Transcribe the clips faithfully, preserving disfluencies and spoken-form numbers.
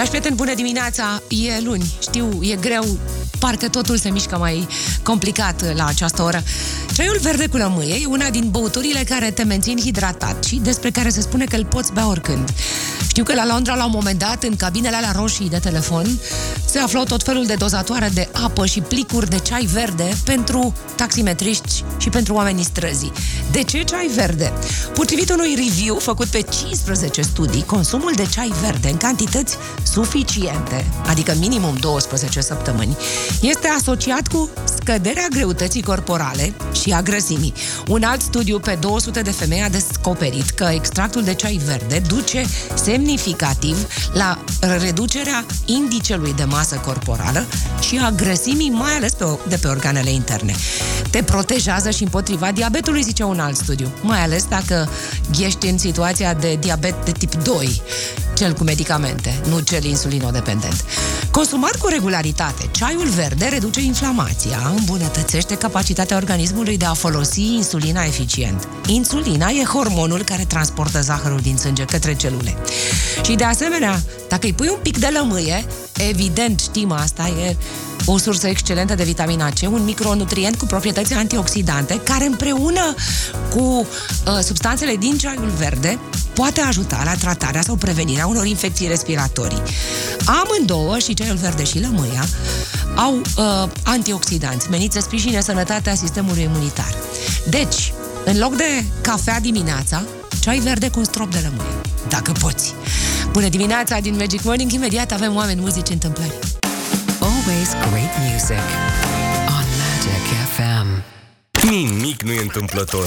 Dragi prieteni, bună dimineața! E luni, știu, e greu, parcă totul se mișcă mai complicat la această oră. Ceaiul verde cu lămâie e una din băuturile care te mențin hidratat și despre care se spune că îl poți bea oricând. Știu că la Londra, la un moment dat, în cabinele alea roșii de telefon, se aflau tot felul de dozatoare de apă și plicuri de ceai verde pentru taximetriști și pentru oamenii străzii. De ce ceai verde? Potrivit unui review făcut pe cincisprezece studii, consumul de ceai verde în cantități suficiente, adică minimum douăsprezece săptămâni, este asociat cu scăderea greutății corporale și a grăsimii. Un alt studiu pe două sute de femei a descoperit că extractul de ceai verde duce semnificativ la reducerea indicelui de masă corporală și a grăsimii, mai ales pe, de pe organele interne. Te protejează și împotriva diabetului, zice un alt studiu, mai ales dacă ești în situația de diabet de tip doi, cel cu medicamente, nu cel insulinodependent. Consumat cu regularitate, ceaiul verde reduce inflamația, îmbunătățește capacitatea organismului de a folosi insulina eficient. Insulina e hormonul care transportă zahărul din sânge către celule. Și de asemenea, dacă îi pui un pic de lămâie, evident știm, asta e o sursă excelentă de vitamina C, un micronutrient cu proprietăți antioxidante, care împreună cu uh, substanțele din ceaiul verde poate ajuta la tratarea sau prevenirea unor infecții respiratorii. Amândouă, și ceaiul verde și lămâia, au uh, antioxidanți meniți să sprijine sănătatea sistemului imunitar. Deci, în loc de cafea dimineața, ceai verde cu un strop de lămâie, dacă poți. Bună dimineața din Magic Morning, imediat avem oameni, muzici, întâmplări. Always great music on Magic F M. Nimic nu e întâmplător.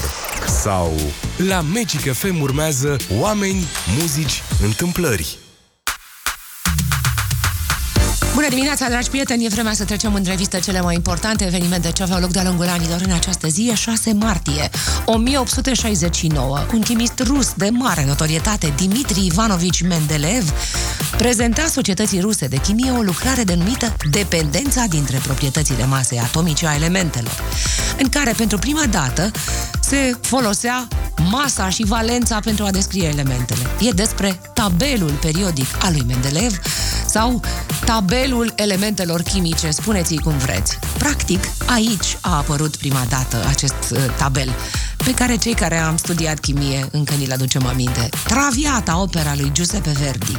Sau la Magic F M urmează oameni, muzici, întâmplări. Bună dimineața, dragi prieteni! E vremea să trecem în revistă cele mai importante evenimente ce aveau loc de-a lungul anilor în această zi, șase martie o mie opt sute șaizeci și nouă. Un chimist rus de mare notorietate, Dimitri Ivanovici Mendeleev, prezenta societății ruse de chimie o lucrare denumită Dependența dintre proprietățile masei atomice a elementelor, în care pentru prima dată se folosea masa și valența pentru a descrie elementele. E despre tabelul periodic al lui Mendeleev sau tabelul elementelor chimice, spuneți-i cum vreți. Practic, aici a apărut prima dată acest tabel, pe care cei care am studiat chimie încă ni-l aducem aminte. Traviata, opera lui Giuseppe Verdi,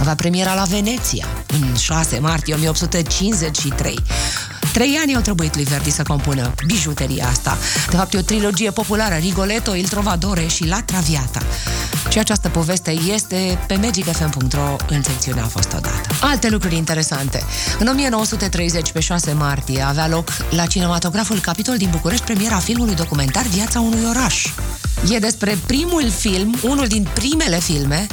avea premiera la Veneția în șase martie o mie opt sute cincizeci și trei. Trei ani au trebuit lui Verdi să compună bijuteria asta. De fapt, e o trilogie populară, Rigoletto, Il Trovatore și La Traviata. Și această poveste este pe magic f m punct r o în secțiunea A fost odată. Alte lucruri interesante. În o mie nouă sute treizeci, pe șase martie, avea loc la Cinematograful Capitol din București premiera filmului documentar Viața unui oraș. E despre primul film, unul din primele filme,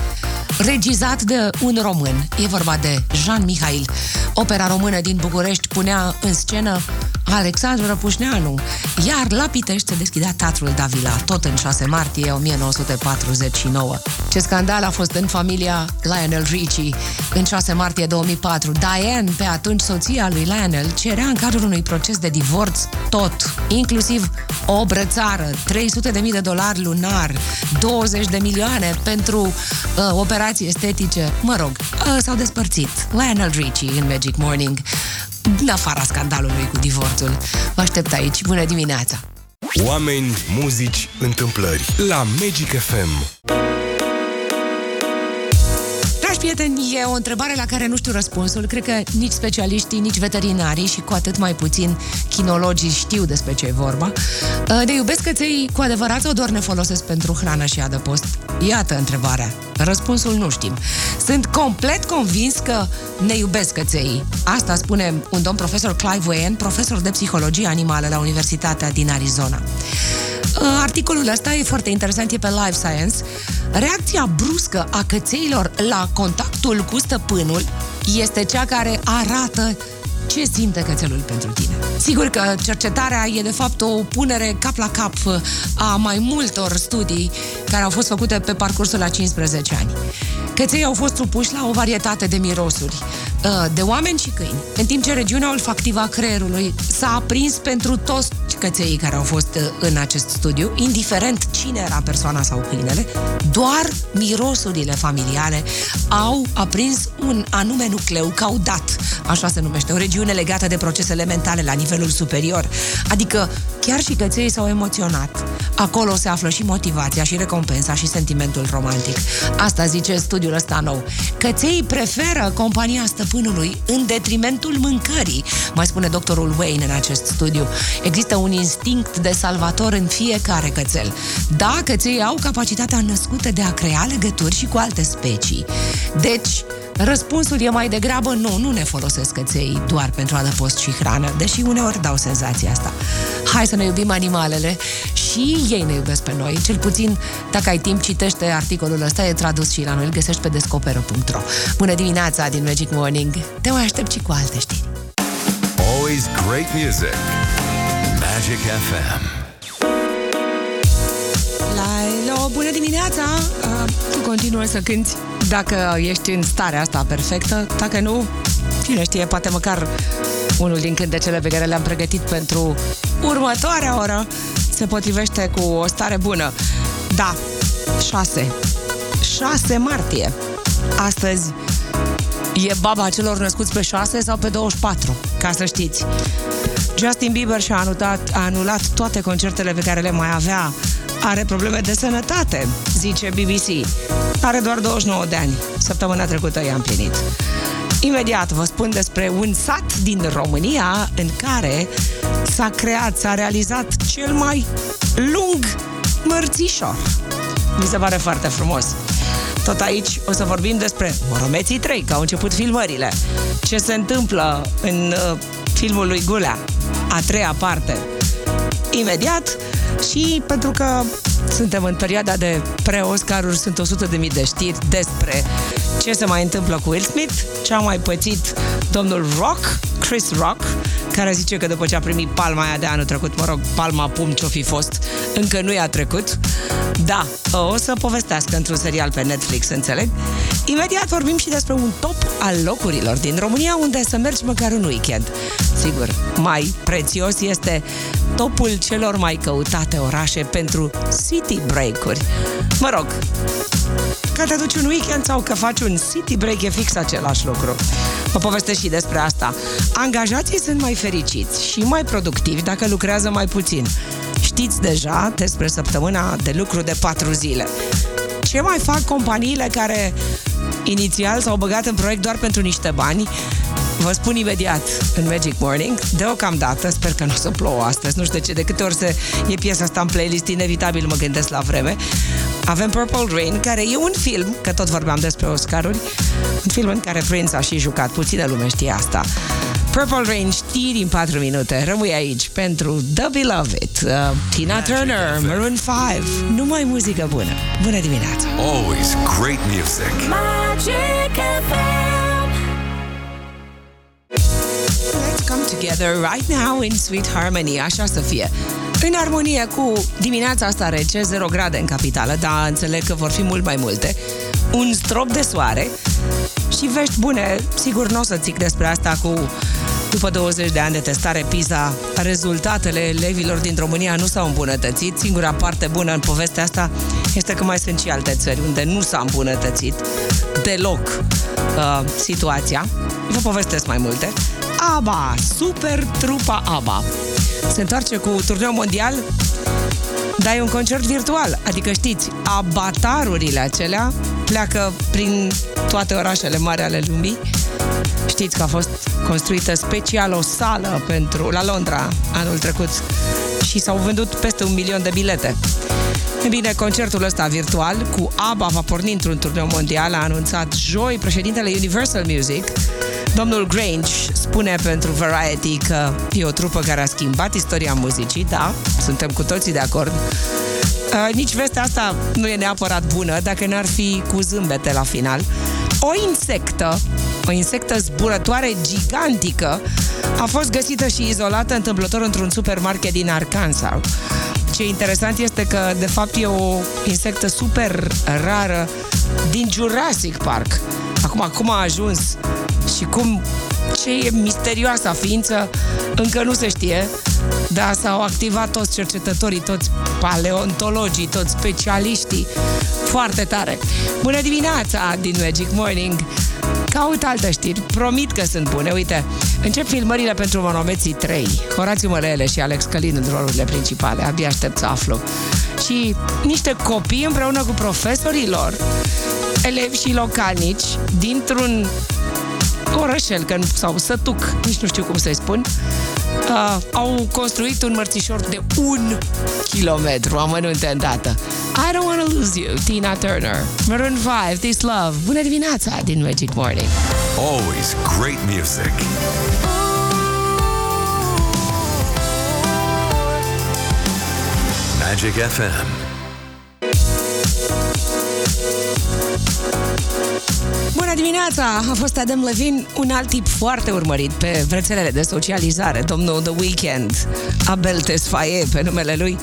regizat de un român. E vorba de Jean Mihail. Opera română din București punea în scenă Alexandru Răpușneanu, iar la Pitești se deschidea Teatrul Davila, tot în șase martie o mie nouă sute patruzeci și nouă. Ce scandal a fost în familia Lionel Richie! În șase martie două mii patru, Diane, pe atunci soția lui Lionel, cerea în cadrul unui proces de divorț tot, inclusiv o brățară, trei sute de mii de dolari lunar, douăzeci de milioane pentru uh, operații estetice. Mă rog, uh, s-au despărțit. Lionel Richie în Magic Morning, în afara scandalului cu divorțul. Vă aștept aici. Bună dimineața! Oameni, muzici, întâmplări la Magic F M. Prieteni, e o întrebare la care nu știu răspunsul. Cred că nici specialiștii, nici veterinarii și cu atât mai puțin chinologii știu despre ce e vorba. Ne iubesc căței cu adevărat sau doar ne folosesc pentru hrană și adăpost? Iată întrebarea. Răspunsul nu știm. Sunt complet convins că ne iubesc căței. Asta spune un domn profesor Clive Wynn, profesor de psihologie animală la Universitatea din Arizona. Articolul ăsta e foarte interesant, e pe Life Science. Reacția bruscă a cățeilor la contactul cu stăpânul este cea care arată ce simte cățelul pentru tine. Sigur că cercetarea e de fapt o punere cap la cap a mai multor studii care au fost făcute pe parcursul a cincisprezece ani. Căței au fost supuși la o varietate de mirosuri, de oameni și câini, în timp ce regiunea olfactivă a creierului s-a aprins pentru toți căței care au fost în acest studiu, indiferent cine era persoana sau câinele, doar mirosurile familiale au aprins un anume nucleu caudat, așa se numește, o regiune legată de procesele mentale la nivelul superior. Adică chiar și căței s-au emoționat. Acolo se află și motivația, și recompensa, și sentimentul romantic. Asta zice studiul ăsta nou. Căței preferă compania stăpânului în detrimentul mâncării, mai spune doctorul Wayne în acest studiu. Există un instinct de salvator în fiecare cățel. Da, căței au capacitatea născută de a crea legături și cu alte specii. Deci, răspunsul e mai degrabă nu, nu ne folosesc căței doar pentru adăpost și hrană, deși uneori dau senzația asta. Hai să ne iubim animalele și ei ne iubesc pe noi, cel puțin dacă ai timp, citește articolul ăsta, e tradus și la noi, îl găsești pe descoperă punct ro. Bună dimineața din Magic Morning, te mai aștept și cu alte știri. Always great music. Magic F M. Hello, bună dimineața! Uh, tu continuă să cânti dacă ești în starea asta perfectă, dacă nu, cine știe, poate măcar unul din cântecele pe care le-am pregătit pentru următoarea oră se potrivește cu o stare bună. Da, șase martie. Astăzi e baba celor născuți pe șase sau pe douăzeci și patru, ca să știți. Justin Bieber și-a anulat, a anulat toate concertele pe care le mai avea. Are probleme de sănătate, zice B B C. Are doar douăzeci și nouă de ani. Săptămâna trecută i-a împlinit. Imediat vă spun despre un sat din România în care s-a creat, s-a realizat cel mai lung mărțișor. Mi se pare foarte frumos. Tot aici o să vorbim despre Moromeții trei, că au început filmările. Ce se întâmplă în filmul lui Gulea, a treia parte. Imediat. Și pentru că suntem în perioada de pre-Oscaruri, sunt o sută de mii de știri despre ce se mai întâmplă cu Will Smith, ce a mai pățit domnul Rock, Chris Rock, care zice că după ce a primit palma aia de anul trecut, mă rog, palma pum ce-o fi fost, încă nu i-a trecut. Da, o să povestească într-un serial pe Netflix, înțeleg. Imediat vorbim și despre un top al locurilor din România unde să mergi măcar un weekend. Sigur, mai prețios este topul celor mai căutate orașe pentru city break-uri. Mă rog, că te duci un weekend sau că faci un city break e fix același lucru. Vă povestesc și despre asta. Angajații sunt mai fericiți și mai productivi dacă lucrează mai puțin. Știți deja despre săptămâna de lucru de patru zile. Ce mai fac companiile care inițial s-au băgat în proiect doar pentru niște bani? Vă spun imediat în Magic Morning. Deocamdată, sper că nu o să plouă astăzi. Nu știu de ce, de câte ori se, e piesa asta în playlist, inevitabil mă gândesc la vreme. Avem Purple Rain, care e un film, că tot vorbeam despre Oscaruri, un film în care Prince a și jucat. Puțină lume știe asta. Purple Rain, știri în patru minute. Rămâi aici pentru The Beloved, uh, Tina Turner, Maroon five. Numai muzică bună. Bună dimineața! Always great music. Magic F M. Come together right now in sweet harmony, așa să fie. În armonie cu dimineața asta rece, zero grade în capitală, dar înțeleg că vor fi mult mai multe, un strop de soare și vești bune. Sigur n-o să zic despre asta cu după douăzeci de ani de testare PISA, rezultatele elevilor din România nu s-au îmbunătățit. Singura parte bună în povestea asta este că mai sunt și alte țări unde nu s-a îmbunătățit deloc uh, situația. Vă povestesc mai multe. ABBA, super trupa ABBA se întoarce cu turneu mondial, dar e un concert virtual. Adică știți, abatarurile acelea pleacă prin toate orașele mari ale lumii. Știți că a fost construită special o sală pentru la Londra anul trecut și s-au vândut peste un milion de bilete. Bine, concertul ăsta virtual cu ABBA va porni într-un turneu mondial, a anunțat joi președintele Universal Music. Domnul Grange spune pentru Variety că e o trupă care a schimbat istoria muzicii, da, suntem cu toții de acord. Uh, nici vestea asta nu e neapărat bună dacă n-ar fi cu zâmbete la final. O insectă, o insectă zburătoare gigantică a fost găsită și izolată întâmplător într-un supermarket din Arkansas. Ce interesant este că, de fapt, e o insectă super rară din Jurassic Park. Acum, cum a ajuns și cum, ce e misterioasa ființă, încă nu se știe, Da, s-au activat toți cercetătorii, toți paleontologii, toți specialiștii. Foarte tare! Bună dimineața din Magic Morning! Caut altă știri, promit că sunt bune. Uite, încep filmările pentru Monomeții trei. Horațiu Mălele și Alex Călin în rolurile principale. Abia aștept să aflu. Și niște copii împreună cu profesorii lor, elevi și localnici, dintr-un orășel, că, sau sătuc, nici nu știu cum să-i spun, uh, au construit un mărțișor de un kilometru, amănunte îndată. I Don't Wanna Lose You, Tina Turner. Maroon five, This Love. Bună dimineața din Magic Morning. Always great music. Magic F M. Bună dimineața! A fost Adam Levine, un alt tip foarte urmărit pe rețelele de socializare. Domnul The Weeknd, Abel Tesfaye pe numele lui,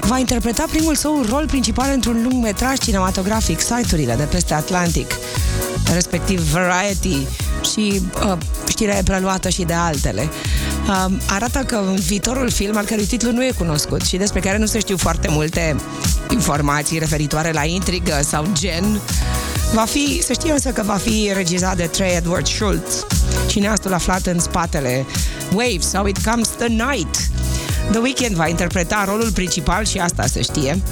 va interpreta primul său rol principal într-un lung metraj cinematografic. Site-urile de peste Atlantic, respectiv Variety și uh, știrea e preluată și de altele, uh, arată că în viitorul film, al cărui titlu nu e cunoscut și despre care nu se știu foarte multe informații referitoare la intrigă sau gen, va fi, se știe însă că va fi regizat de Trey Edward Schultz, cineastul aflat în spatele Waves sau It Comes the Night. The Weeknd va interpreta rolul principal și asta se știe.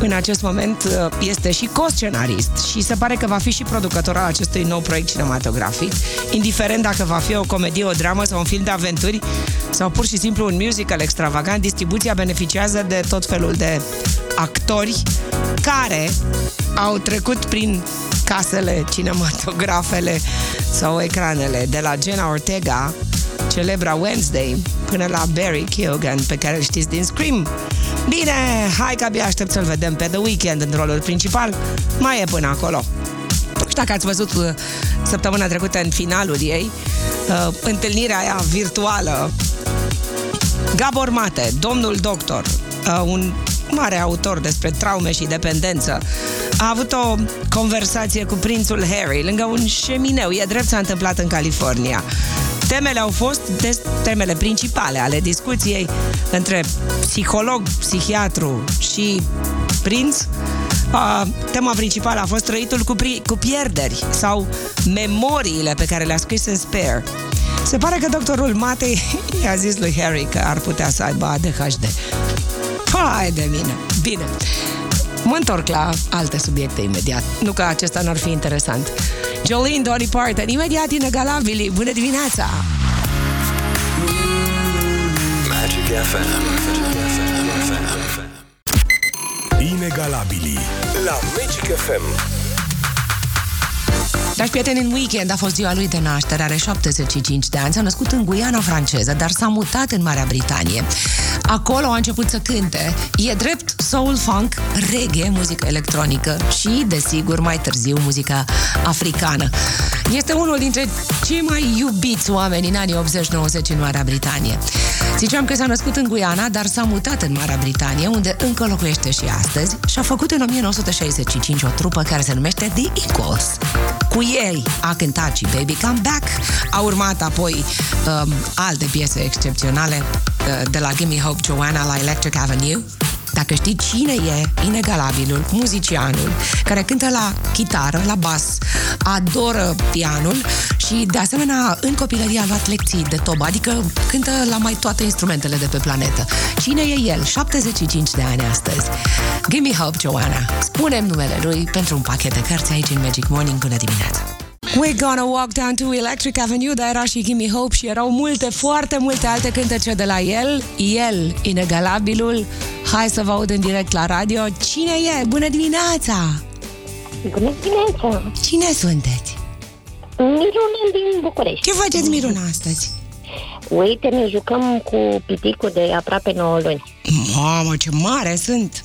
În acest moment este și co-scenarist și se pare că va fi și producător al acestui nou proiect cinematografic, indiferent dacă va fi o comedie, o dramă sau un film de aventuri sau pur și simplu un musical extravagant. Distribuția beneficiază de tot felul de actori care au trecut prin casele, cinematografele sau ecranele, de la Gina Ortega, celebra Wednesday, până la Barry Keoghan, pe care îl știți din Scream. Bine, hai că abia aștept să-l vedem pe The Weeknd în rolul principal. Mai e până acolo. Și dacă ați văzut săptămâna trecută în finalul ei, întâlnirea aia virtuală, Gabor Mate, domnul doctor, un mare autor despre traume și dependență, a avut o conversație cu prințul Harry lângă un șemineu. E drept, s-a întâmplat în California. Temele au fost des, temele principale ale discuției între psiholog, psihiatru și prinț. Uh, tema principală a fost trăitul cu, pri- cu pierderi sau memoriile pe care le-a scris în Spare. Se pare că doctorul Matei i-a zis lui Harry că ar putea să aibă A D H D. Hai de mine! Bine! Mă întorc la alte subiecte imediat. Nu că acesta n-ar fi interesant. Jolene, Dolly Parton, imediat inegalabili. Bună dimineața! Magic F M. Inegalabili la Magic F M. Dragi prieteni, în weekend a fost ziua lui de naștere, are șaptezeci și cinci de ani, s-a născut în Guiana franceză, dar s-a mutat în Marea Britanie. Acolo a început să cânte, e drept, soul, funk, reggae, muzică electronică și, desigur, mai târziu, muzica africană. Este unul dintre cei mai iubiți oameni în anii optzeci-nouăzeci în Marea Britanie. Ziceam că s-a născut în Guiana, dar s-a mutat în Marea Britanie, unde încă locuiește și astăzi, și a făcut în o mie nouă sute șaizeci și cinci o trupă care se numește The Equals. Cu ei a cântat și Baby Come Back, a urmat apoi um, alte piese excepționale, de la Gimme Hope Joanna la Electric Avenue. Dacă știi cine e inegalabilul, muzicianul, care cântă la chitară, la bas, adoră pianul și, de asemenea, în copilărie a luat lecții de tob, adică cântă la mai toate instrumentele de pe planetă. Cine e el? șaptezeci și cinci de ani astăzi. Gimme Hope Joanna. Spune-mi numele lui pentru un pachet de cărți aici în Magic Morning. Până dimineața! We're gonna walk down to Electric Avenue, dar era și Gimme Hope și erau multe, foarte multe alte cântece de la el. El, inegalabilul. Hai să vă aud în direct la radio. Cine e? Bună dimineața! Bună dimineața! Cine sunteți? Miruna din București. Ce faceți, Miruna, astăzi? Uite, ne jucăm cu piticul de aproape nouă luni. Mamă, ce mare sunt!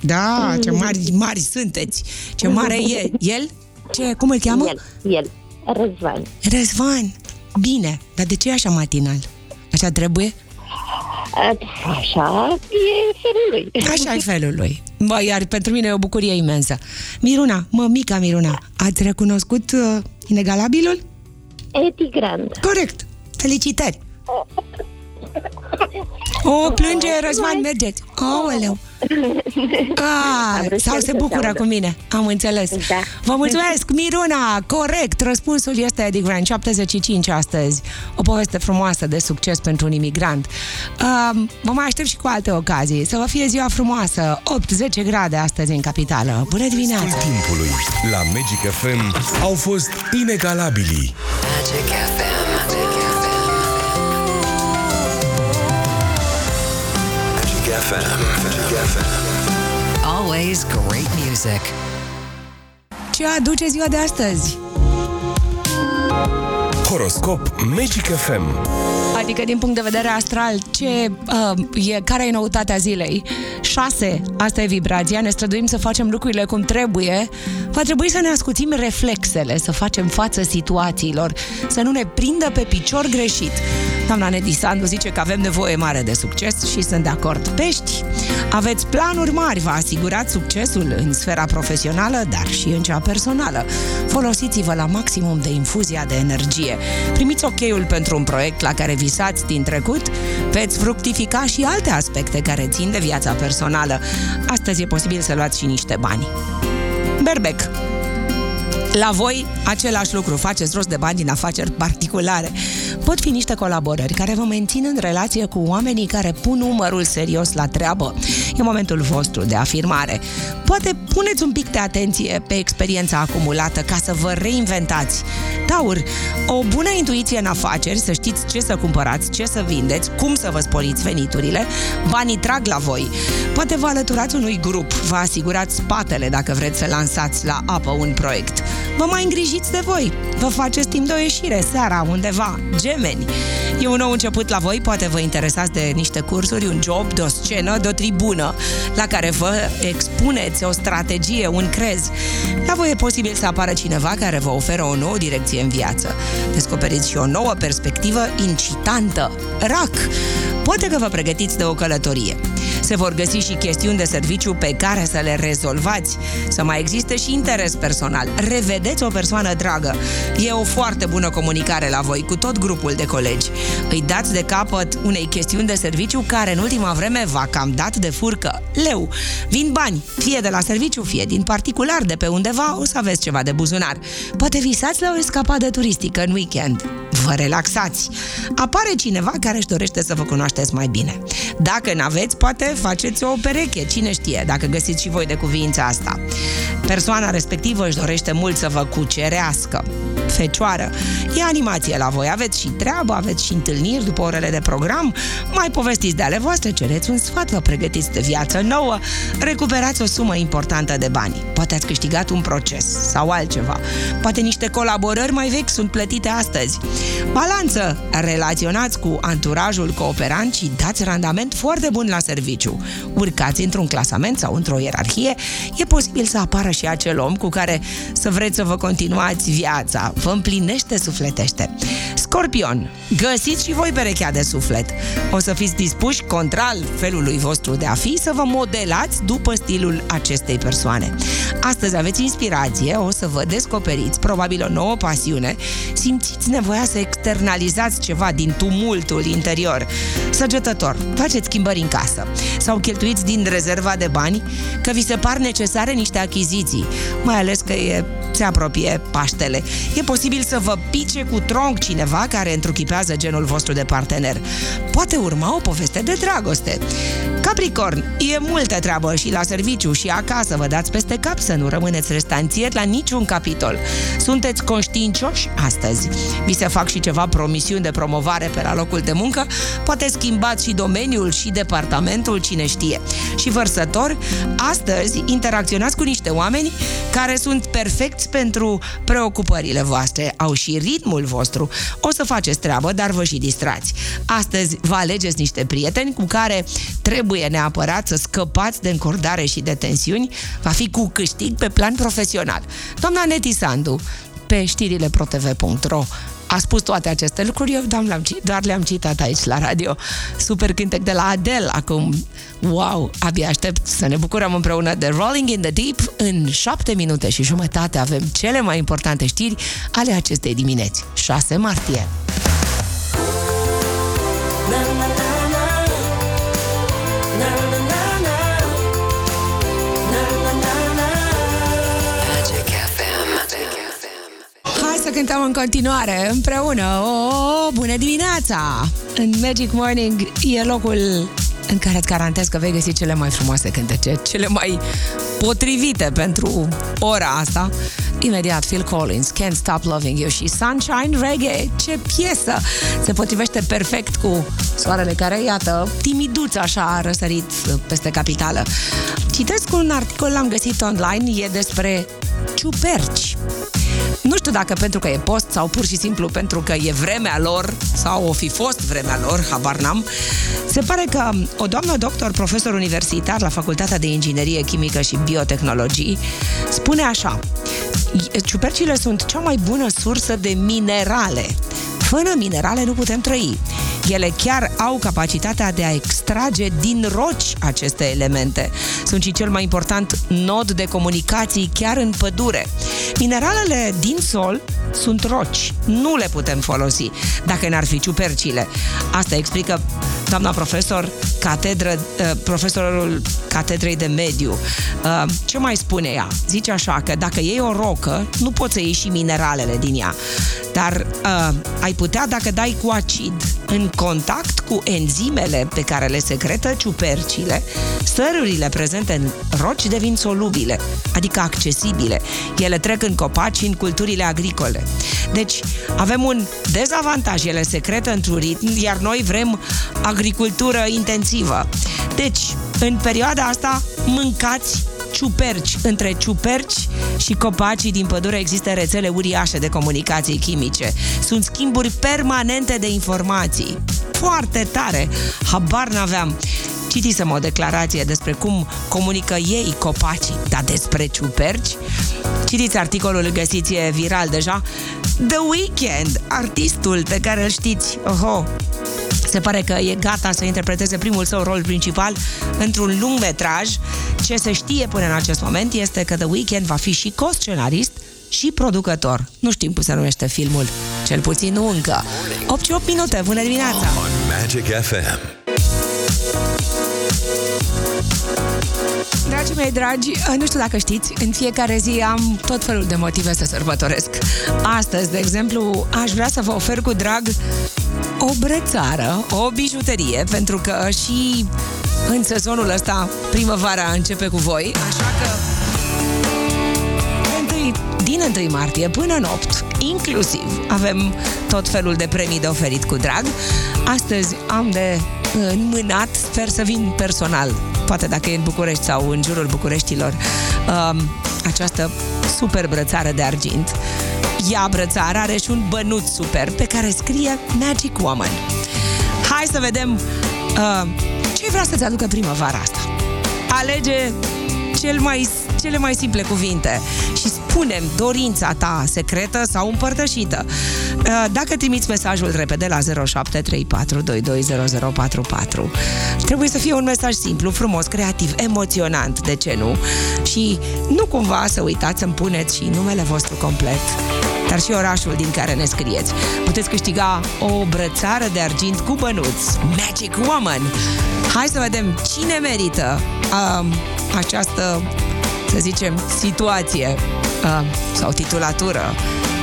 Da, mm. ce mari, mari sunteți! Ce mare e! El? Ce, cum îl cheamă? El, el. Răzvan. Răzvan. Bine, dar de ce e așa matinal? Așa trebuie? Așa e felul lui. Așa e felul lui. Bă, iar pentru mine e o bucurie imensă. Miruna, mămica Miruna, ați recunoscut uh, inegalabilul? Eddie Grant. Corect. Felicitări. O plânge Răzvan Berget. Aoleu. A, sau se bucură cu mine. Am înțeles. Da. Vă mulțumesc, Miruna. Corect. Răspunsul este Eddie Grant. șaptezeci și cinci astăzi. O poveste frumoasă de succes pentru un imigrant. Vă mai aștept și cu alte ocazii. Să vă fie ziua frumoasă. opt zece grade astăzi în capitală. Bună dimineața. Timpului la Magic F M au fost inegalabili. Magic F M. Magic F M. Magic F M. Magic F M. Always great music. Ce aduce ziua de astăzi? Horoscop Magic F M. Adică din punct de vedere astral, ce, uh, e, care e noutatea zilei? șase, asta e vibrația, ne străduim să facem lucrurile cum trebuie. Va trebui să ne ascuțim reflexele, să facem față situațiilor, să nu ne prindă pe picior greșit. Doamna Neti Sandu zice că avem nevoie mare de succes și sunt de acord. Pești, aveți planuri mari, vă asigurați succesul în sfera profesională, dar și în cea personală. Folosiți-vă la maximum de infuzia de energie. Primiți ok-ul pentru un proiect la care visați din trecut, veți fructifica și alte aspecte care țin de viața personală. Astăzi e posibil să luați și niște bani. Berbec. La voi, același lucru, faceți rost de bani din afaceri particulare. Pot fi niște colaborări care vă mențin în relație cu oamenii care pun umărul serios la treabă. E momentul vostru de afirmare. Poate puneți un pic de atenție pe experiența acumulată ca să vă reinventați. Taur, o bună intuiție în afaceri, să știți ce să cumpărați, ce să vindeți, cum să vă sporiți veniturile, banii trag la voi. Poate vă alăturați unui grup, vă asigurați spatele dacă vreți să lansați la apă un proiect. Vă mai îngrijiți de voi. Vă faceți timp de o ieșire seara, undeva. Gemeni. E un nou început la voi, poate vă interesați de niște cursuri, un job, de o scenă, de o tribună, la care vă expuneți o strategie, un crez. La voi e posibil să apară cineva care vă oferă o nouă direcție în viață. Descoperiți și o nouă perspectivă incitantă. Rac. Poate că vă pregătiți de o călătorie. Se vor găsi și chestiuni de serviciu pe care să le rezolvați. Să mai existe și interes personal. Revedeți o persoană dragă. E o foarte bună comunicare la voi cu tot grupul de colegi. Îi dați de capăt unei chestiuni de serviciu care în ultima vreme v-a cam dat de furcă. Leu, vin bani, fie de la serviciu, fie din particular, de pe undeva o să aveți ceva de buzunar. Poate visați la o escapadă turistică în weekend. Vă relaxați. Apare cineva care își dorește să vă cunoașteți mai bine. Dacă n-aveți, poate faceți o pereche, cine știe, dacă găsiți și voi de cuviința asta. Persoana respectivă își dorește mult să vă cucerească. Fecioară, e animație la voi, aveți și treabă, aveți și întâlniri după orele de program, mai povestiți de ale voastre, cereți un sfat, vă pregătiți de viață nouă, recuperați o sumă importantă de bani. Poate ați câștigat un proces sau altceva. Poate niște colaborări mai vechi sunt plătite astăzi. Balanță, relaționați cu anturajul cooperant și dați randament foarte bun la serviciu. Urcați într-un clasament sau într-o ierarhie, e posibil să apară și acel om cu care să vreți să vă continuați viața. Vă împlinește sufletește. Scorpion, găsiți și voi perechea de suflet. O să fiți dispuși, contrar felului vostru de a fi, să vă modelați după stilul acestei persoane. Astăzi aveți inspirație, o să vă descoperiți probabil o nouă pasiune, simțiți nevoia să externalizați ceva din tumultul interior. Săgetător, faceți schimbări în casă sau cheltuiți din rezerva de bani că vi se par necesare niște achiziții, mai ales că e, se apropie Paștele. E posibil să vă pice cu tronc cineva care întruchipează genul vostru de partener. Poate urma o poveste de dragoste. Capricorn, e multă treabă și la serviciu și acasă, vă dați peste cap să nu rămâneți restanțieri la niciun capitol. Sunteți conștiincioși astăzi. Vi se fac și ceva promisiuni de promovare pe la locul de muncă, poate schimbați și domeniul și departamentul, cine știe. Și vărsător, astăzi interacționați cu niște oameni care sunt perfecți pentru preocupările voastre, au și ritmul vostru. O să faceți treabă, dar vă și distrați. Astăzi vă alegeți niște prieteni cu care trebuie neapărat să scăpați de încordare și de tensiuni. Va fi cu câștig pe plan profesional. Doamna Neti Sandu, pe știrile pro t v punct r o, a spus toate aceste lucruri, eu doar le-am citat aici la radio. Super cântec de la Adele acum. Wow, abia aștept să ne bucurăm împreună de Rolling in the Deep. În șapte minute și jumătate avem cele mai importante știri ale acestei dimineți, șase martie. Cântăm în continuare împreună. O, bună dimineața! În Magic Morning e locul în care îți garantez că vei găsi cele mai frumoase cântece, cele mai potrivite pentru ora asta. Imediat Phil Collins, Can't Stop Loving You și Sunshine Reggae. Ce piesă! Se potrivește perfect cu soarele care, iată, timiduț așa a răsărit peste capitală. Citesc un articol, l-am găsit online, e despre ciuperci. Nu știu dacă pentru că e post sau pur și simplu pentru că e vremea lor sau o fi fost vremea lor, habar n-am. Se pare că o doamnă doctor, profesor universitar la Facultatea de Inginerie Chimică și Biotehnologii, spune așa: ciupercile sunt cea mai bună sursă de minerale. Fără minerale nu putem trăi. Ele chiar au capacitatea de a extrage din roci aceste elemente. Sunt și cel mai important nod de comunicații chiar în pădure. Mineralele din sol sunt roci. Nu le putem folosi dacă n-ar fi ciupercile. Asta explică doamna profesor, catedră, profesorul Catedrei de Mediu. Ce mai spune ea? Zice așa că dacă iei o rocă, nu poți să iei și mineralele din ea. Dar ai putea dacă dai cu acid în contact cu enzimele pe care le secretă ciupercile, sărurile prezente în roci devin solubile, adică accesibile. Ele trec în copaci și în culturile agricole. Deci avem un dezavantaj, ele secretă într-un ritm, iar noi vrem agricultură intensivă. Deci, în perioada asta, mâncați ciuperci. Între ciuperci și copacii din pădure există rețele uriașe de comunicații chimice. Sunt schimburi permanente de informații. Foarte tare! Habar n-aveam. Citisem o declarație despre cum comunică ei copacii, dar despre ciuperci? Citiți articolul, îl găsiți, e viral deja. The Weeknd, artistul pe care îl știți, oho, se pare că e gata să interpreteze primul său rol principal într-un lungmetraj. Ce se știe până în acest moment este că The Weeknd va fi și co-scenarist și producător. Nu știm cum se numește filmul, cel puțin nu încă. opt și opt minute, bună dimineața! Dragii mei dragi, nu știu dacă știți, în fiecare zi am tot felul de motive să sărbătoresc. Astăzi, de exemplu, aș vrea să vă ofer cu drag o brățară, o bijuterie, pentru că și în sezonul ăsta primăvara începe cu voi, așa că din întâi martie până în opt, inclusiv, avem tot felul de premii de oferit cu drag. Astăzi am de înmânat, sper să vin personal, poate dacă e în București sau în jurul Bucureștilor, această super brățară de argint. Ea, brățara, are și un bănuț super pe care scrie Magic Woman. Hai să vedem uh, ce vrea să-ți aducă primăvara asta. Alege cel mai, cele mai simple cuvinte și spune-mi dorința ta secretă sau împărtășită. Uh, dacă trimiți mesajul repede la zero șapte trei patru doi doi zero zero patru patru, trebuie să fie un mesaj simplu, frumos, creativ, emoționant, de ce nu? Și nu cumva să uitați să-mi puneți și numele vostru complet, dar și orașul din care ne scrieți. Puteți câștiga o brățară de argint cu bănuți Magic Woman. Hai să vedem cine merită uh, această, să zicem, situație uh, sau titulatură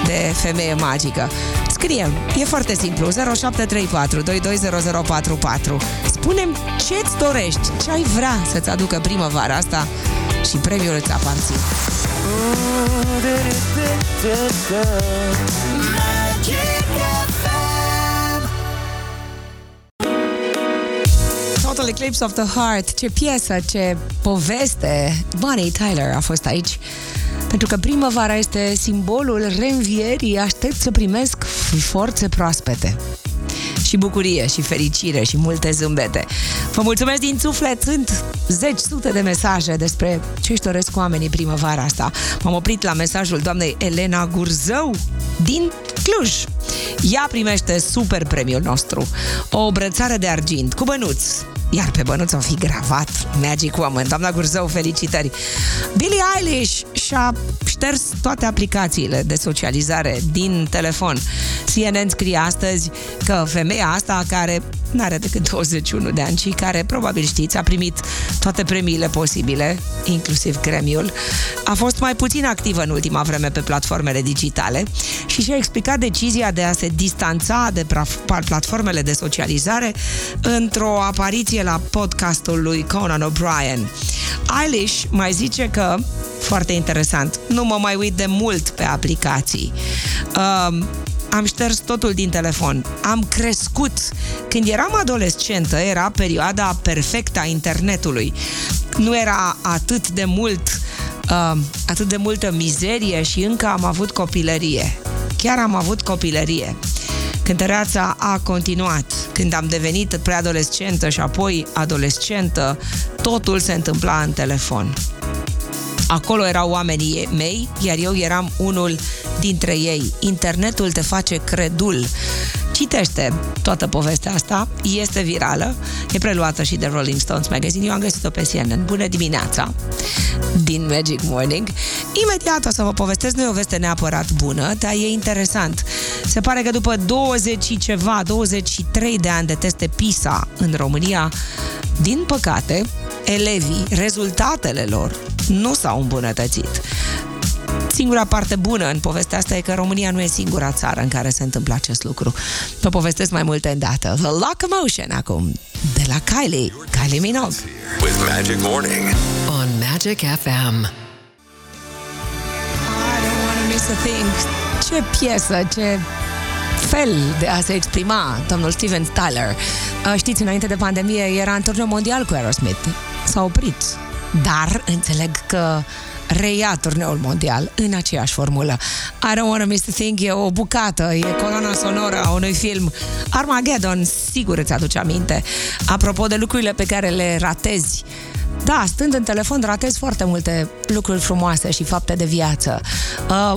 de femeie magică. Scrie, e foarte simplu, zero șapte trei patru doi doi zero zero patru patru. Spune-mi ce-ți dorești, ce-ai vrea să-ți aducă primăvara asta și premiul îți aparține. Total Eclipse of the Heart. Ce piesă, ce poveste. Bonnie Tyler a fost aici. Pentru că primăvara este simbolul reînvierii. Aștept să primesc forțe proaspete și bucurie și fericire și multe zâmbete. Vă mulțumesc din suflet, sunt zeci, sute de mesaje despre ce-și doresc oamenii primăvara asta. M-am oprit la mesajul doamnei Elena Gurzău din Cluj. Ea primește super premiul nostru, o brățară de argint cu bănuț, iar pe bănuț o fi gravat Magic Woman. Doamna Gurzău, felicitări! Billie Eilish și-a șters toate aplicațiile de socializare din telefon. C N N scrie astăzi că femeia asta, care n-are decât douăzeci și unu de ani și care, probabil știți, a primit toate premiile posibile, inclusiv Grammy-ul. A fost mai puțin activă în ultima vreme pe platformele digitale și și-a explicat decizia de a se distanța de platformele de socializare într-o apariție la podcastul lui Conan O'Brien. Eilish mai zice că, foarte interesant, nu mă mai uit de mult pe aplicații. Um, Am șters totul din telefon. Am crescut. Când eram adolescentă, era perioada perfectă a internetului. Nu era atât de mult, uh, atât de multă mizerie și încă am avut copilărie. Chiar am avut copilărie. Cântăreața a continuat. Când am devenit preadolescentă și apoi adolescentă, totul se întâmpla în telefon. Acolo erau oamenii mei, iar eu eram unul dintre ei. Internetul te face credul. Citește toată povestea asta, este virală, e preluată și de Rolling Stones Magazine. Eu am găsit-o pe C N N. Bună dimineața! Din Magic Morning. Imediat o să vă povestesc, nu e o veste neapărat bună, dar e interesant. Se pare că după douăzeci și ceva, douăzeci și trei de ani de teste PISA în România, din păcate, elevii, rezultatele lor nu s-au îmbunătățit. Singura parte bună în povestea asta e că România nu e singura țară în care se întâmplă acest lucru. Vă povestesc mai multe îndată. The Locomotion acum, de la Kylie, Kylie Minogue. With Magic Morning on Magic F M. I don't want to miss a thing. Ce piesă, ce fel de a se exprima domnul Steven Tyler. Știți, înainte de pandemie era în turneu mondial cu Aerosmith. S-a oprit. Dar înțeleg că reia turneul mondial în aceeași formulă. I don't wanna miss a thing e o bucată, e coloana sonoră a unui film. Armageddon, sigur îți aduce aminte. Apropo de lucrurile pe care le ratezi, da, stând în telefon ratezi foarte multe lucruri frumoase și fapte de viață.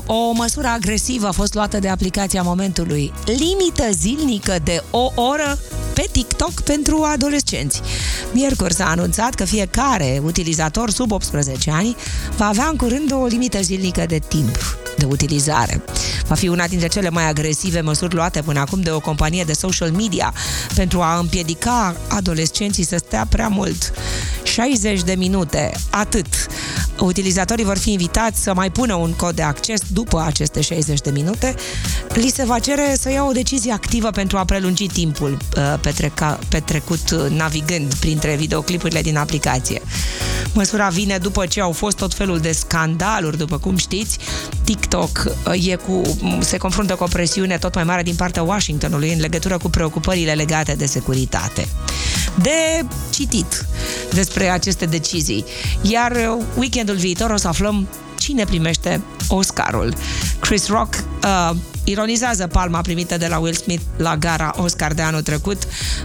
O măsură agresivă a fost luată de aplicația momentului. Limită zilnică de o oră pe TikTok pentru adolescenți. Miercuri s-a anunțat că fiecare utilizator sub optsprezece ani va avea în curând o limită zilnică de timp de utilizare. Va fi una dintre cele mai agresive măsuri luate până acum de o companie de social media pentru a împiedica adolescenții să stea prea mult. șaizeci de minute, atât. Utilizatorii vor fi invitați să mai pună un cod de acces după aceste șaizeci de minute. Li se va cere să ia o decizie activă pentru a prelungi timpul petreca, petrecut navigând printre videoclipurile din aplicație. Măsura vine după ce au fost tot felul de scandaluri, după cum știți. TikTok e cu, se confruntă cu o presiune tot mai mare din partea Washingtonului în legătură cu preocupările legate de securitate. De citit despre aceste decizii. Iar weekendul viitor o să aflăm cine primește Oscarul. Chris Rock uh, ironizează palma primită de la Will Smith la gara Oscar de anul trecut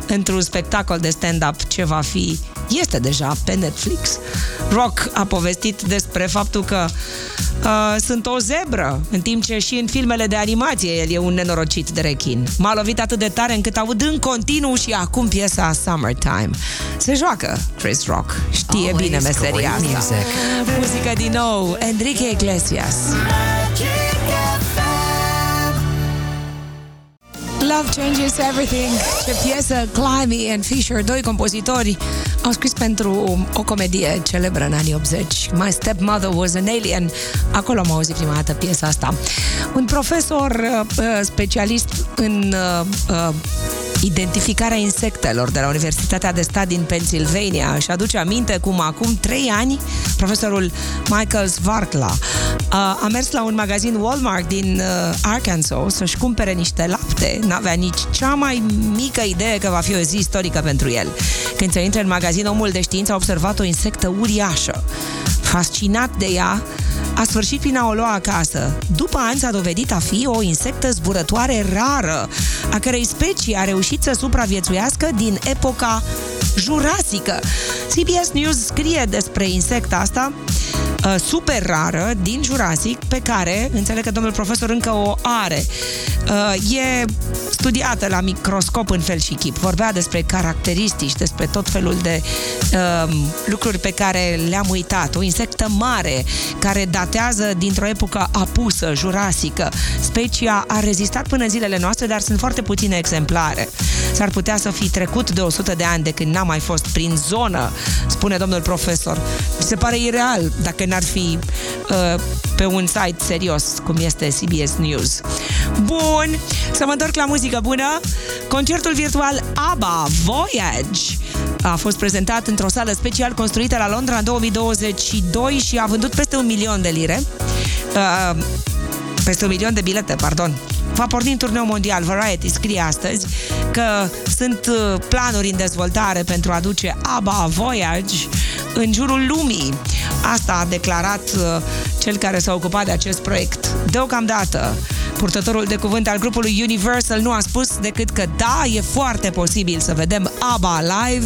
într-un spectacol de stand-up ce va fi, este deja pe Netflix. Rock a povestit despre faptul că uh, sunt o zebră, în timp ce și în filmele de animație el e un nenorocit de rechin. M-a lovit atât de tare încât aud în continuu și acum piesa Summertime. Se joacă Chris Rock, știe Always bine meseria asta. Muzică din nou, Enrique Iglesias. Love Changes Everything. Ce piesă, Clive and Fisher, doi compozitori, au scris pentru o comedie celebră în anii optzeci. My Stepmother Was an Alien. Acolo am auzit prima dată piesa asta. Un profesor specialist în identificarea insectelor de la Universitatea de Stat din Pennsylvania își aduce aminte cum acum trei ani profesorul Michael Svarkla a mers la un magazin Walmart din Arkansas să-și cumpere niște lapte. N-avea nici cea mai mică idee că va fi o zi istorică pentru el. Când se intră în magazin, omul de știință a observat o insectă uriașă. Fascinat de ea, a sfârșit prin a o lua acasă. După ani s-a dovedit a fi o insectă zburătoare rară, a cărei specie a reușit să supraviețuiască din epoca jurasică. C B S News scrie despre insecta asta uh, super rară din Jurassic, pe care înțeleg că domnul profesor încă o are. Uh, e studiată la microscop în fel și chip. Vorbea despre caracteristici, despre tot felul de uh, lucruri pe care le-am uitat. O insectă mare care datează dintr-o epocă apusă, jurasică. Specia a rezistat până zilele noastre, dar sunt foarte puține exemplare. S-ar putea să fi trecut de o sută de ani de când n-a mai fost prin zonă, spune domnul profesor. Mi se pare ireal dacă n-ar fi uh, pe un site serios, cum este C B S News. Bun, să mă întorc la muzică bună. Concertul virtual ABBA Voyage a fost prezentat într-o sală special construită la Londra în două mii douăzeci și doi și a vândut peste un milion de lire. Uh, peste un milion de bilete, pardon. Va porni în turneu mondial. Variety scrie astăzi că sunt planuri în dezvoltare pentru a duce ABBA Voyage în jurul lumii. Asta a declarat cel care s-a ocupat de acest proiect. Deocamdată, purtătorul de cuvânt al grupului Universal nu a spus decât că da, e foarte posibil să vedem ABBA live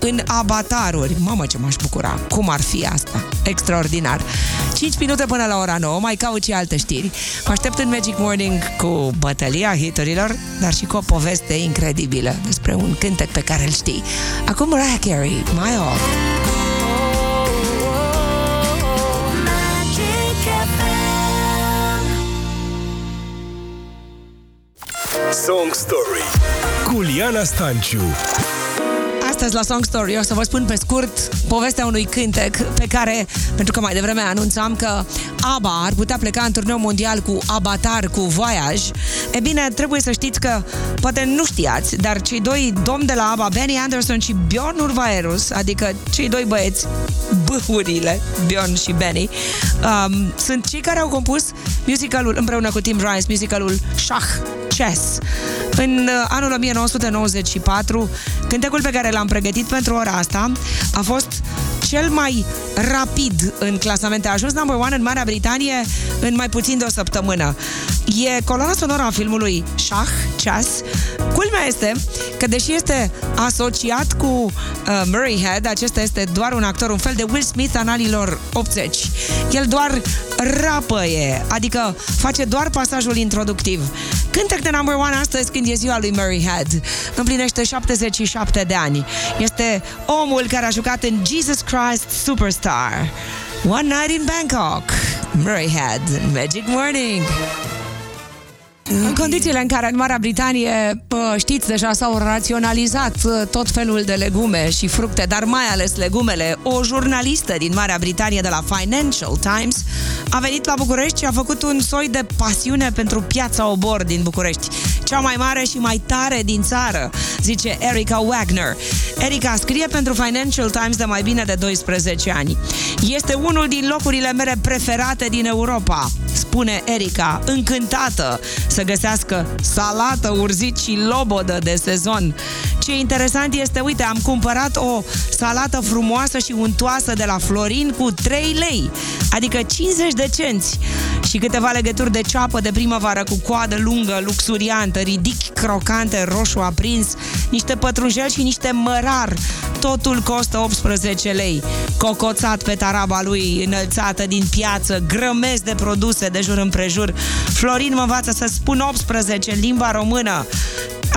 în avataruri. Mamă, ce m-aș bucura! Cum ar fi asta? Extraordinar! cinci minute până la ora nouă, mai caut și alte știri. Mă aștept în Magic Morning cu bătălia hiturilor, dar și cu o poveste incredibilă despre un cântec pe care îl știi. Acum Mariah Carey, My All. Song Story cu Liana Stanciu. Astăzi la Song Story o să vă spun pe scurt povestea unui cântec pe care, pentru că mai devreme anunțam că ABBA ar putea pleca în turneu mondial cu Avatar, cu Voyage. E bine, trebuie să știți că, poate nu știați, dar cei doi domni de la ABBA, Benny Anderson și Bjorn Ulvaeus, adică cei doi băieți, băhurile, Bjorn și Benny, um, sunt cei care au compus musicalul, împreună cu Tim Rice, musicalul Shah Chess. În anul o mie nouă sute nouăzeci și patru, cântecul pe care l-am pregătit pentru ora asta a fost cel mai rapid în clasament. A ajuns number one în Marea Britanie în mai puțin de o săptămână. E coloana sonoră a filmului Shah Chess. Culmea este că, deși este asociat cu uh, Murray Head, acesta este doar un actor, un fel de Will Smith în anilor optzeci. El doar rapăie, adică face doar pasajul introductiv. Cântec de number one astăzi, când e ziua lui Murray Head. Împlinește șaptezeci și șapte de ani. Este omul care a jucat în Jesus Christ Superstar, One Night in Bangkok, Murray Head, Magic Morning. În condițiile în care în Marea Britanie, știți deja, s-au raționalizat tot felul de legume și fructe, dar mai ales legumele, o jurnalistă din Marea Britanie de la Financial Times a venit la București și a făcut un soi de pasiune pentru piața Obor din București. Cea mai mare și mai tare din țară, zice Erica Wagner. Erica scrie pentru Financial Times de mai bine de doisprezece ani. Este unul din locurile mele preferate din Europa, spune Erica, încântată să găsească salată, urzici și lobodă de sezon. Ce interesant este, uite, am cumpărat o salată frumoasă și untoasă de la Florin cu trei lei, adică cincizeci de cenți, și câteva legături de ceapă de primăvară cu coadă lungă, luxuriantă, ridic crocante, roșu aprins, niște pătrunjel și niște mărar. Totul costă optsprezece lei. Cocoțat pe taraba lui înălțată din piață, grămezi de produse de jur împrejur. Florin mă învață să spun optsprezece în limba română.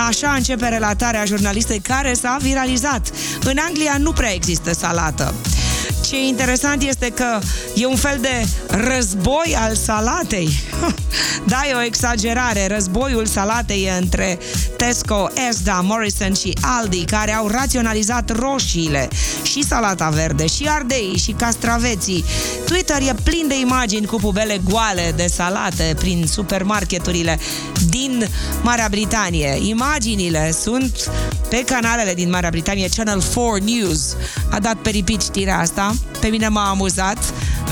Așa începe relatarea jurnalistei care s-a viralizat. În Anglia nu prea există salată. Ce interesant este că e un fel de război al salatei. Da, e o exagerare. Războiul salatei e între Tesco, Asda, Morrison și Aldi, care au raționalizat roșiile și salata verde, și ardeii, și castraveții. Twitter e plin de imagini cu pubele goale de salate prin supermarketurile din Marea Britanie. Imaginile sunt pe canalele din Marea Britanie. Channel patru News a dat peripit știrea asta. Pe mine m-a amuzat.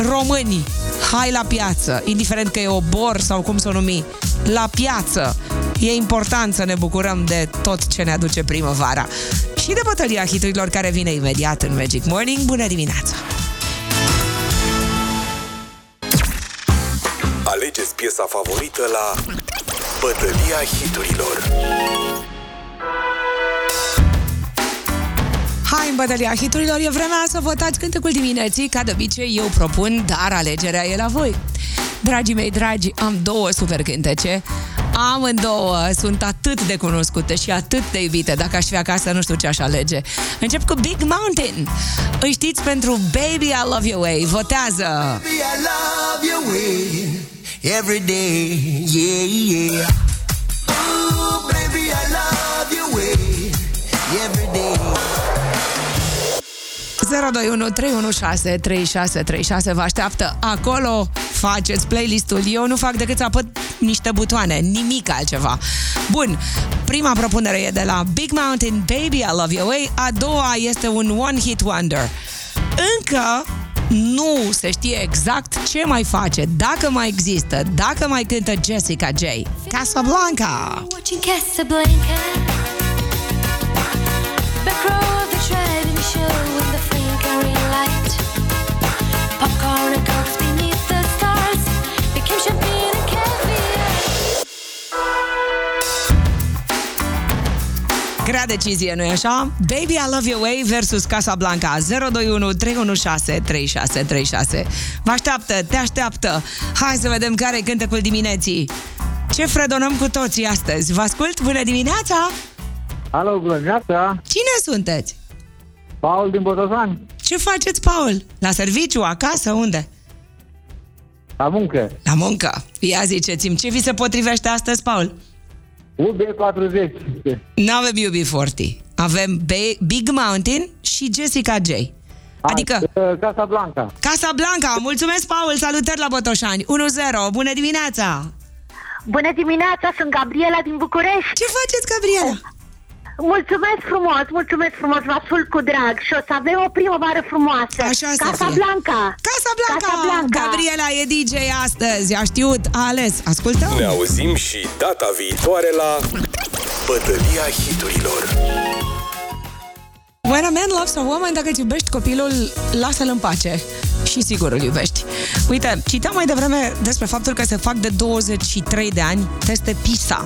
Români, hai la piață, indiferent că e obor sau cum să o numi, la piață. E important să ne bucurăm de tot ce ne aduce primăvara și de bătălia hiturilor care vine imediat în Magic Morning. Bună dimineața! Alegeți piesa favorită la bătălia hiturilor. Hai în bătălia hiturilor, e vremea să votați cântecul dimineții. Ca de obicei, eu propun, dar alegerea e la voi. Dragii mei dragi, am două super cântece. Amândouă sunt atât de cunoscute și atât de iubite. Dacă aș fi acasă, nu știu ce aș alege. Încep cu Big Mountain. Îi știți pentru Baby I Love Your Way. Votează! Baby I love your way every day, yeah, yeah. Oh, baby I love your way every day. zero doi unu trei unu șase trei șase trei șase vă așteaptă acolo, faceți playlistul. Eu nu fac decât să apăs niște butoane, nimic altceva. Bun, prima propunere e de la Big Mountain, Baby I Love Your Way. A doua este un one hit wonder. Încă nu se știe exact ce mai face, dacă mai există, dacă mai cântă Jessica Jay. Casablanca. Popcorn and Coke beneath the stars became champagne and caviar. Grea decizie, nu-i așa? Baby I Love Your Way versus Casablanca. Zero doi unu trei unu șase trei șase trei șase. Vă așteaptă, te așteaptă. Hai să vedem care e cântecul dimineții. Ce fredonăm cu toții astăzi. Vă ascult, bună dimineața. Alo, bună dimineața. Cine sunteți? Paul din Botoșani. Ce faceți, Paul? La serviciu, acasă, unde? La muncă. La muncă. Ia ziceți-mi, ce vi se potrivește astăzi, Paul? U B patruzeci. Nu avem U B patruzeci. Avem Big Mountain și Jessica Jay. Adică... Casablanca. Casablanca. Mulțumesc, Paul. Salutări la Botoșani. unu zero. Bună dimineața! Bună dimineața, sunt Gabriela din București. Ce faceți, Gabriela? Mulțumesc frumos, mulțumesc frumos, vă ascult cu drag și o să avem o primăvară frumoasă. Așa să Casablanca. Casablanca. Casablanca. Gabriela e D J astăzi, a știut, a ales. Ascultăm. Ne auzim și data viitoare la Bătălia Hiturilor. When a man loves a woman, dacă îți iubești copilul, lasă-l în pace. Și sigur îl iubești. Uite, citeam mai devreme despre faptul că se fac de douăzeci și trei de ani teste PISA.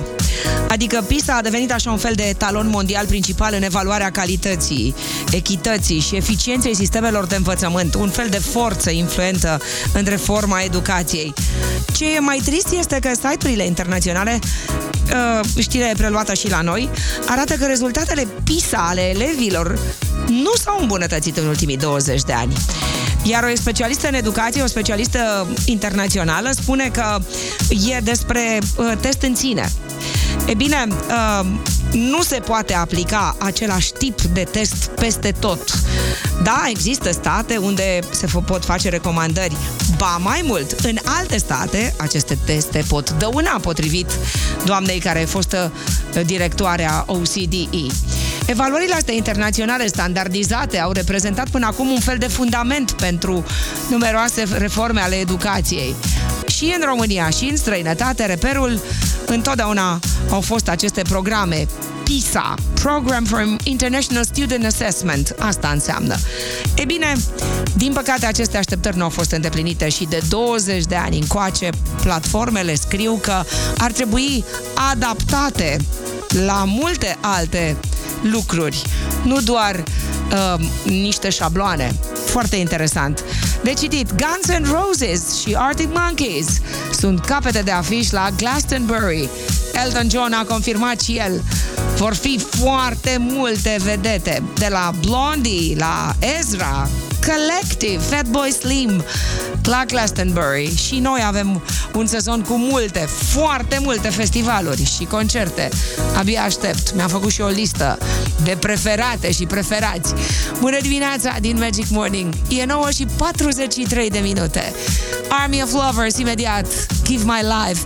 Adică PISA a devenit așa un fel de etalon mondial principal în evaluarea calității, echității și eficienței sistemelor de învățământ. Un fel de forță influentă în reforma educației. Ce e mai trist este că site-urile internaționale, știrea preluată și la noi, arată că rezultatele PISA ale elevilor nu s-au îmbunătățit în ultimii douăzeci de ani. Iar o specialistă în educație, o specialistă internațională, spune că e despre uh, test în sine. E bine, uh, nu se poate aplica același tip de test peste tot. Da, există state unde se f- pot face recomandări. Ba mai mult, în alte state, aceste teste pot dăuna, potrivit doamnei care e fostă directoarea O C D E. Evaluările astea internaționale standardizate au reprezentat până acum un fel de fundament pentru numeroase reforme ale educației. Și în România și în străinătate, reperul întotdeauna au fost aceste programe. PISA, Program for International Student Assessment, asta înseamnă. E bine, din păcate aceste așteptări nu au fost îndeplinite și de douăzeci de ani încoace platformele scriu că ar trebui adaptate la multe alte lucruri, nu doar uh, niște șabloane. Foarte interesant. De citit, Guns N' Roses și Arctic Monkeys sunt capete de afiș la Glastonbury. Elton John a confirmat și el. Vor fi foarte multe vedete, de la Blondie, la Ezra, Collective, Fatboy Slim, la Glastonbury. Și noi avem un sezon cu multe, foarte multe festivaluri și concerte. Abia aștept. Mi-am făcut și o listă de preferate și preferați. Bună dimineața din Magic Morning. E nouă și patruzeci și trei de minute. Army of Lovers imediat. Give My Life.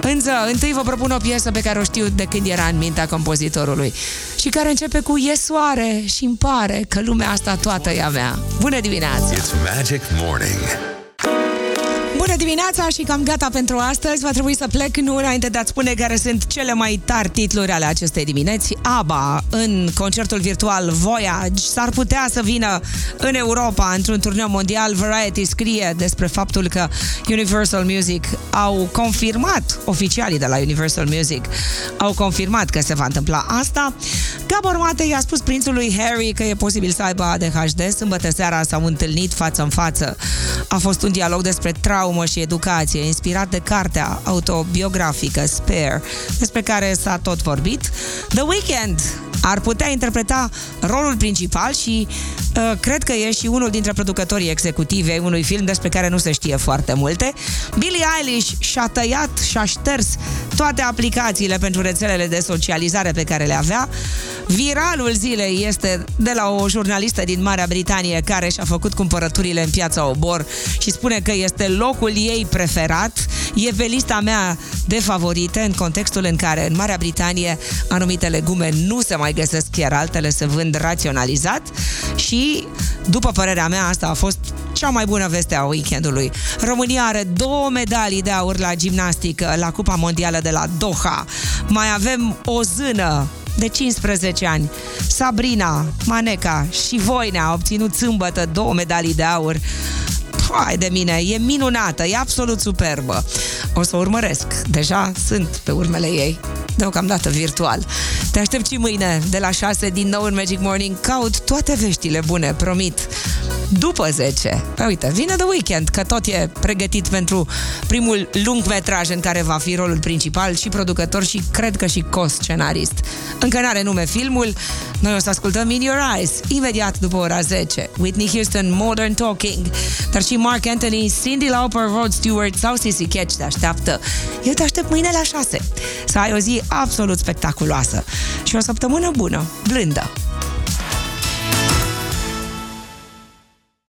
Însă, întâi vă propun o piesă pe care o știu de când era în mintea compozitorului și care începe cu E soare și îmi pare că lumea asta toată e a mea. Bună dimineața! It's Magic Morning. Bună dimineața și cam gata pentru astăzi. Va trebui să plec, nu înainte de a-ți spune care sunt cele mai tari titluri ale acestei dimineți. ABBA, în concertul virtual Voyage, s-ar putea să vină în Europa într-un turneu mondial. Variety scrie despre faptul că Universal Music au confirmat, oficialii de la Universal Music au confirmat că se va întâmpla asta. Gabor Mate i-a spus prințului Harry că e posibil să aibă A D H D. Sâmbătă seara s-au întâlnit față în față. A fost un dialog despre traumă și educație, inspirat de cartea autobiografică Spare, despre care s-a tot vorbit. The Weeknd ar putea interpreta rolul principal și uh, cred că e și unul dintre producătorii executive unui film despre care nu se știe foarte multe. Billie Eilish și-a tăiat și-a șters toate aplicațiile pentru rețelele de socializare pe care le avea. Viralul zilei este de la o jurnalistă din Marea Britanie care și-a făcut cumpărăturile în Piața Obor și spune că este locul ei preferat, e pe lista mea de favorite, în contextul în care în Marea Britanie anumite legume nu se mai găsesc, iar altele se vând raționalizat și, după părerea mea, asta a fost cea mai bună veste a weekendului. România are două medalii de aur la gimnastică la Cupa Mondială de la Doha. Mai avem o zână de cincisprezece ani. Sabrina, Maneca și Voinea au obținut sâmbătă două medalii de aur. Hai de mine, e minunată, e absolut superbă. O să o urmăresc. Deja sunt pe urmele ei, deocamdată virtual. Te aștept și mâine de la șase din nou în Magic Morning. Caut toate veștile bune, promit. După zece, uite, vine The Weeknd, că tot e pregătit pentru primul lungmetraj în care va fi rolul principal și producător și cred că și co-scenarist. Încă n-are nume filmul. Noi o să ascultăm In Your Eyes imediat după ora zece. Whitney Houston, Modern Talking. Dar și Mark Anthony, Cyndi Lauper, Rod Stewart sau Sissy Catch te așteaptă. Eu te aștept mâine la șase. Să ai o zi absolut spectaculoasă și o săptămână bună, blândă.